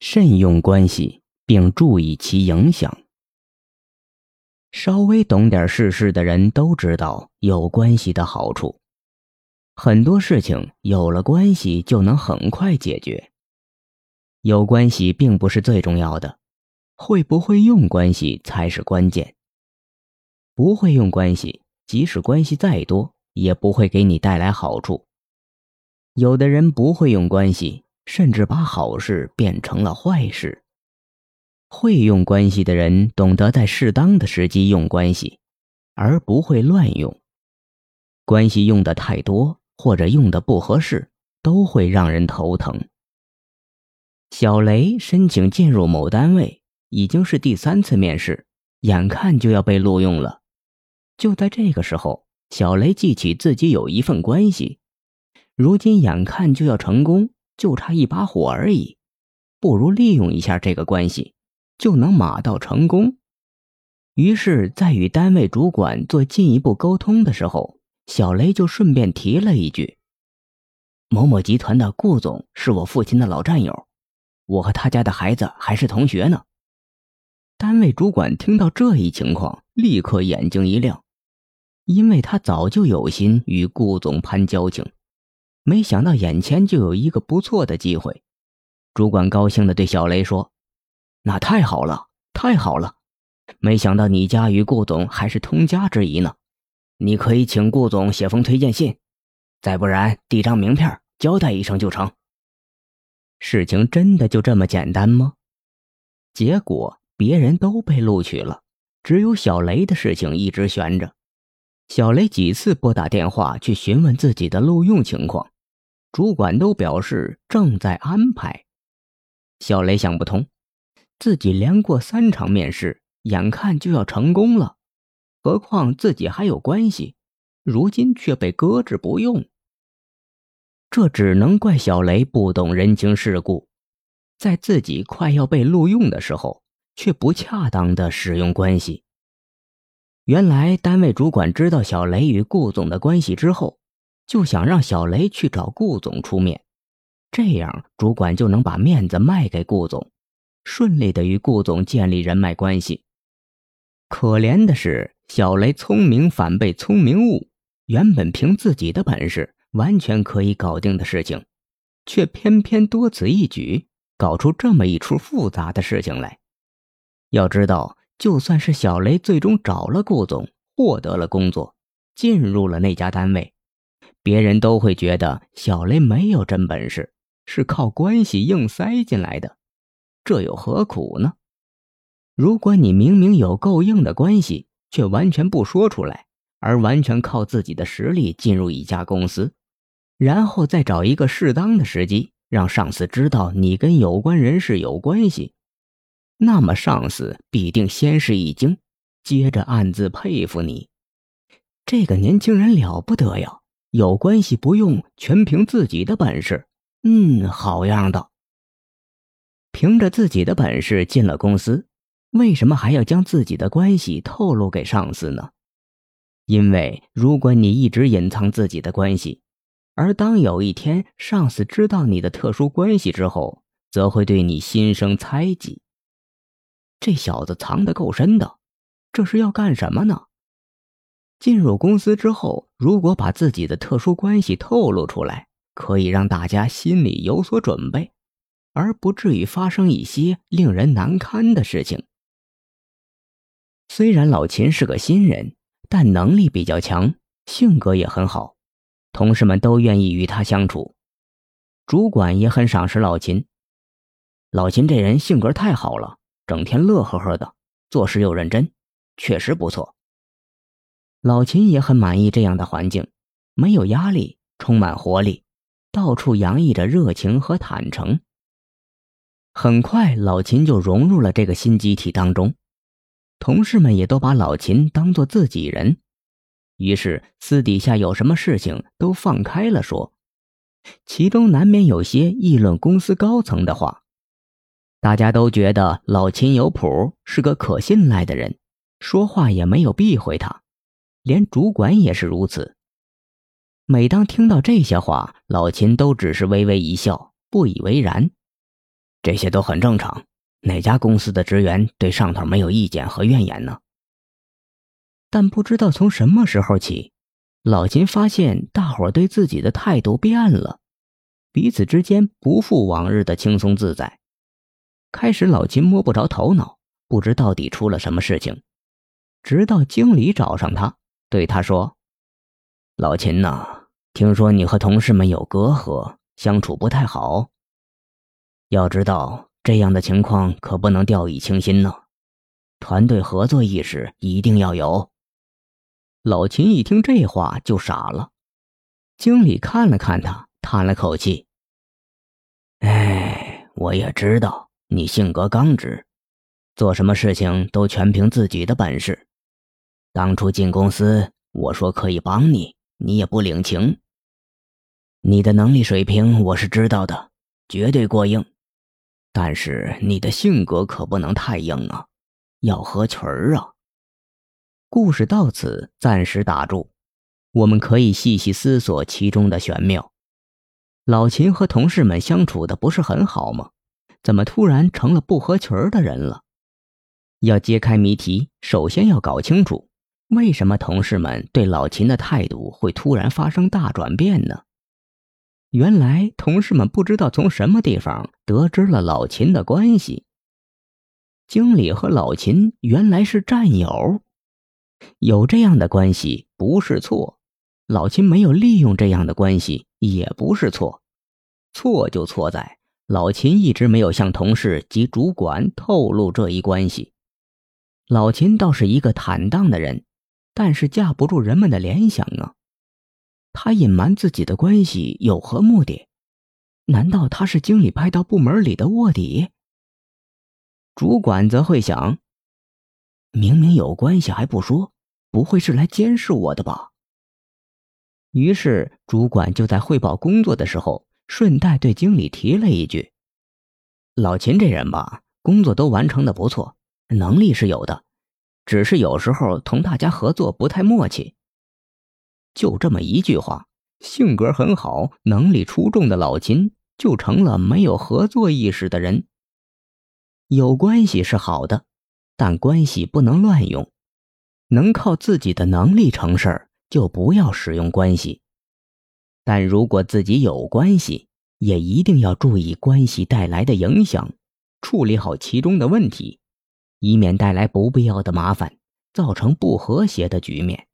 慎用关系并注意其影响。稍微懂点世事的人都知道有关系的好处，很多事情有了关系就能很快解决。有关系并不是最重要的，会不会用关系才是关键。不会用关系，即使关系再多，也不会给你带来好处。有的人不会用关系，甚至把好事变成了坏事。会用关系的人懂得在适当的时机用关系，而不会乱用。关系用的太多，或者用的不合适，都会让人头疼。小雷申请进入某单位，已经是第3次面试，眼看就要被录用了。就在这个时候，小雷记起自己有一份关系，如今眼看就要成功，就差一把火而已，不如利用一下这个关系，就能马到成功。于是在与单位主管做进一步沟通的时候，小雷就顺便提了一句，某某集团的顾总是我父亲的老战友，我和他家的孩子还是同学呢。单位主管听到这一情况，立刻眼睛一亮，因为他早就有心与顾总攀交情，没想到眼前就有一个不错的机会。主管高兴地对小雷说，那太好了，太好了，没想到你家与顾总还是通家之谊呢，你可以请顾总写封推荐信，再不然递张名片交代一声就成。事情真的就这么简单吗？结果别人都被录取了，只有小雷的事情一直悬着。小雷几次拨打电话去询问自己的录用情况，主管都表示正在安排。小雷想不通，自己连过3场面试，眼看就要成功了，何况自己还有关系，如今却被搁置不用。这只能怪小雷不懂人情世故，在自己快要被录用的时候，却不恰当的使用关系。原来单位主管知道小雷与顾总的关系之后，就想让小雷去找顾总出面，这样主管就能把面子卖给顾总，顺利的与顾总建立人脉关系。可怜的是，小雷聪明反被聪明误，原本凭自己的本事完全可以搞定的事情，却偏偏多此一举，搞出这么一出复杂的事情来。要知道，就算是小雷最终找了顾总，获得了工作，进入了那家单位，别人都会觉得小雷没有真本事，是靠关系硬塞进来的，这有何苦呢？如果你明明有够硬的关系，却完全不说出来，而完全靠自己的实力进入一家公司，然后再找一个适当的时机，让上司知道你跟有关人士有关系，那么上司必定先是一惊，接着暗自佩服你，这个年轻人了不得呀，有关系不用，全凭自己的本事，好样的。凭着自己的本事进了公司，为什么还要将自己的关系透露给上司呢？因为如果你一直隐藏自己的关系，而当有一天上司知道你的特殊关系之后，则会对你心生猜忌。这小子藏得够深的，这是要干什么呢？进入公司之后，如果把自己的特殊关系透露出来，可以让大家心里有所准备，而不至于发生一些令人难堪的事情。虽然老秦是个新人，但能力比较强，性格也很好，同事们都愿意与他相处。主管也很赏识老秦，老秦这人性格太好了，整天乐呵呵的，做事又认真，确实不错。老秦也很满意这样的环境，没有压力，充满活力，到处洋溢着热情和坦诚。很快，老秦就融入了这个新集体当中，同事们也都把老秦当作自己人，于是私底下有什么事情都放开了说，其中难免有些议论公司高层的话。大家都觉得老秦有谱，是个可信赖的人，说话也没有避讳他，连主管也是如此。每当听到这些话，老秦都只是微微一笑，不以为然。这些都很正常，哪家公司的职员对上头没有意见和怨言呢？但不知道从什么时候起，老秦发现大伙对自己的态度变了，彼此之间不复往日的轻松自在。开始老秦摸不着头脑，不知到底出了什么事情，直到经理找上他，对他说：老秦呐，听说你和同事们有隔阂，相处不太好。要知道这样的情况可不能掉以轻心呢，团队合作意识一定要有。老秦一听这话就傻了，经理看了看他，叹了口气：哎，我也知道你性格刚直，做什么事情都全凭自己的本事。当初进公司，我说可以帮你，你也不领情。你的能力水平我是知道的，绝对过硬，但是你的性格可不能太硬啊，要合群儿啊。故事到此暂时打住，我们可以细细思索其中的玄妙。老秦和同事们相处的不是很好吗？怎么突然成了不合群儿的人了？要揭开谜题，首先要搞清楚为什么同事们对老秦的态度会突然发生大转变呢？原来同事们不知道从什么地方得知了老秦的关系。经理和老秦原来是战友，有这样的关系不是错，老秦没有利用这样的关系也不是错，错就错在老秦一直没有向同事及主管透露这一关系。老秦倒是一个坦荡的人，但是架不住人们的联想啊。他隐瞒自己的关系有何目的？难道他是经理派到部门里的卧底？主管则会想，明明有关系还不说，不会是来监视我的吧？于是主管就在汇报工作的时候，顺带对经理提了一句：老秦这人吧，工作都完成的不错，能力是有的，只是有时候同大家合作不太默契。就这么一句话，性格很好，能力出众的老秦就成了没有合作意识的人。有关系是好的，但关系不能乱用，能靠自己的能力成事儿，就不要使用关系。但如果自己有关系，也一定要注意关系带来的影响，处理好其中的问题，以免带来不必要的麻烦，造成不和谐的局面。